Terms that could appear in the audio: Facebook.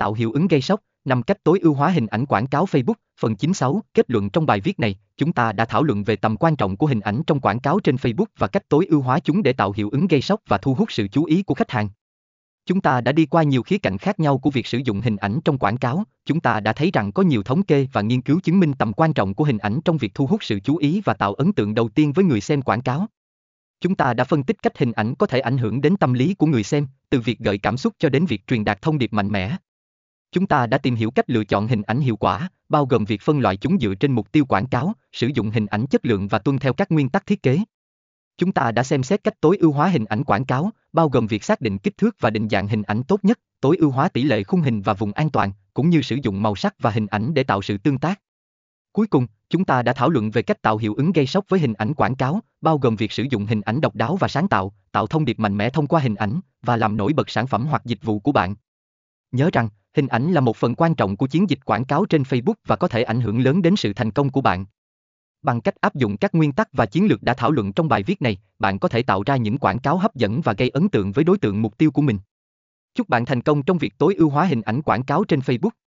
tạo hiệu ứng gây sốc, 5 cách tối ưu hóa hình ảnh quảng cáo Facebook, phần 96. Kết luận: trong bài viết này, chúng ta đã thảo luận về tầm quan trọng của hình ảnh trong quảng cáo trên Facebook và cách tối ưu hóa chúng để tạo hiệu ứng gây sốc và thu hút sự chú ý của khách hàng. Chúng ta đã đi qua nhiều khía cạnh khác nhau của việc sử dụng hình ảnh trong quảng cáo, chúng ta đã thấy rằng có nhiều thống kê và nghiên cứu chứng minh tầm quan trọng của hình ảnh trong việc thu hút sự chú ý và tạo ấn tượng đầu tiên với người xem quảng cáo. Chúng ta đã phân tích cách hình ảnh có thể ảnh hưởng đến tâm lý của người xem, từ việc gợi cảm xúc cho đến việc truyền đạt thông điệp mạnh mẽ. Chúng ta đã tìm hiểu cách lựa chọn hình ảnh hiệu quả, bao gồm việc phân loại chúng dựa trên mục tiêu quảng cáo, sử dụng hình ảnh chất lượng và tuân theo các nguyên tắc thiết kế. Chúng ta đã xem xét cách tối ưu hóa hình ảnh quảng cáo, bao gồm việc xác định kích thước và định dạng hình ảnh tốt nhất, tối ưu hóa tỷ lệ khung hình và vùng an toàn, cũng như sử dụng màu sắc và hình ảnh để tạo sự tương tác. Cuối cùng, chúng ta đã thảo luận về cách tạo hiệu ứng gây sốc với hình ảnh quảng cáo, bao gồm việc sử dụng hình ảnh độc đáo và sáng tạo, tạo thông điệp mạnh mẽ thông qua hình ảnh và làm nổi bật sản phẩm hoặc dịch vụ của bạn. Nhớ rằng, hình ảnh là một phần quan trọng của chiến dịch quảng cáo trên Facebook và có thể ảnh hưởng lớn đến sự thành công của bạn. Bằng cách áp dụng các nguyên tắc và chiến lược đã thảo luận trong bài viết này, bạn có thể tạo ra những quảng cáo hấp dẫn và gây ấn tượng với đối tượng mục tiêu của mình. Chúc bạn thành công trong việc tối ưu hóa hình ảnh quảng cáo trên Facebook.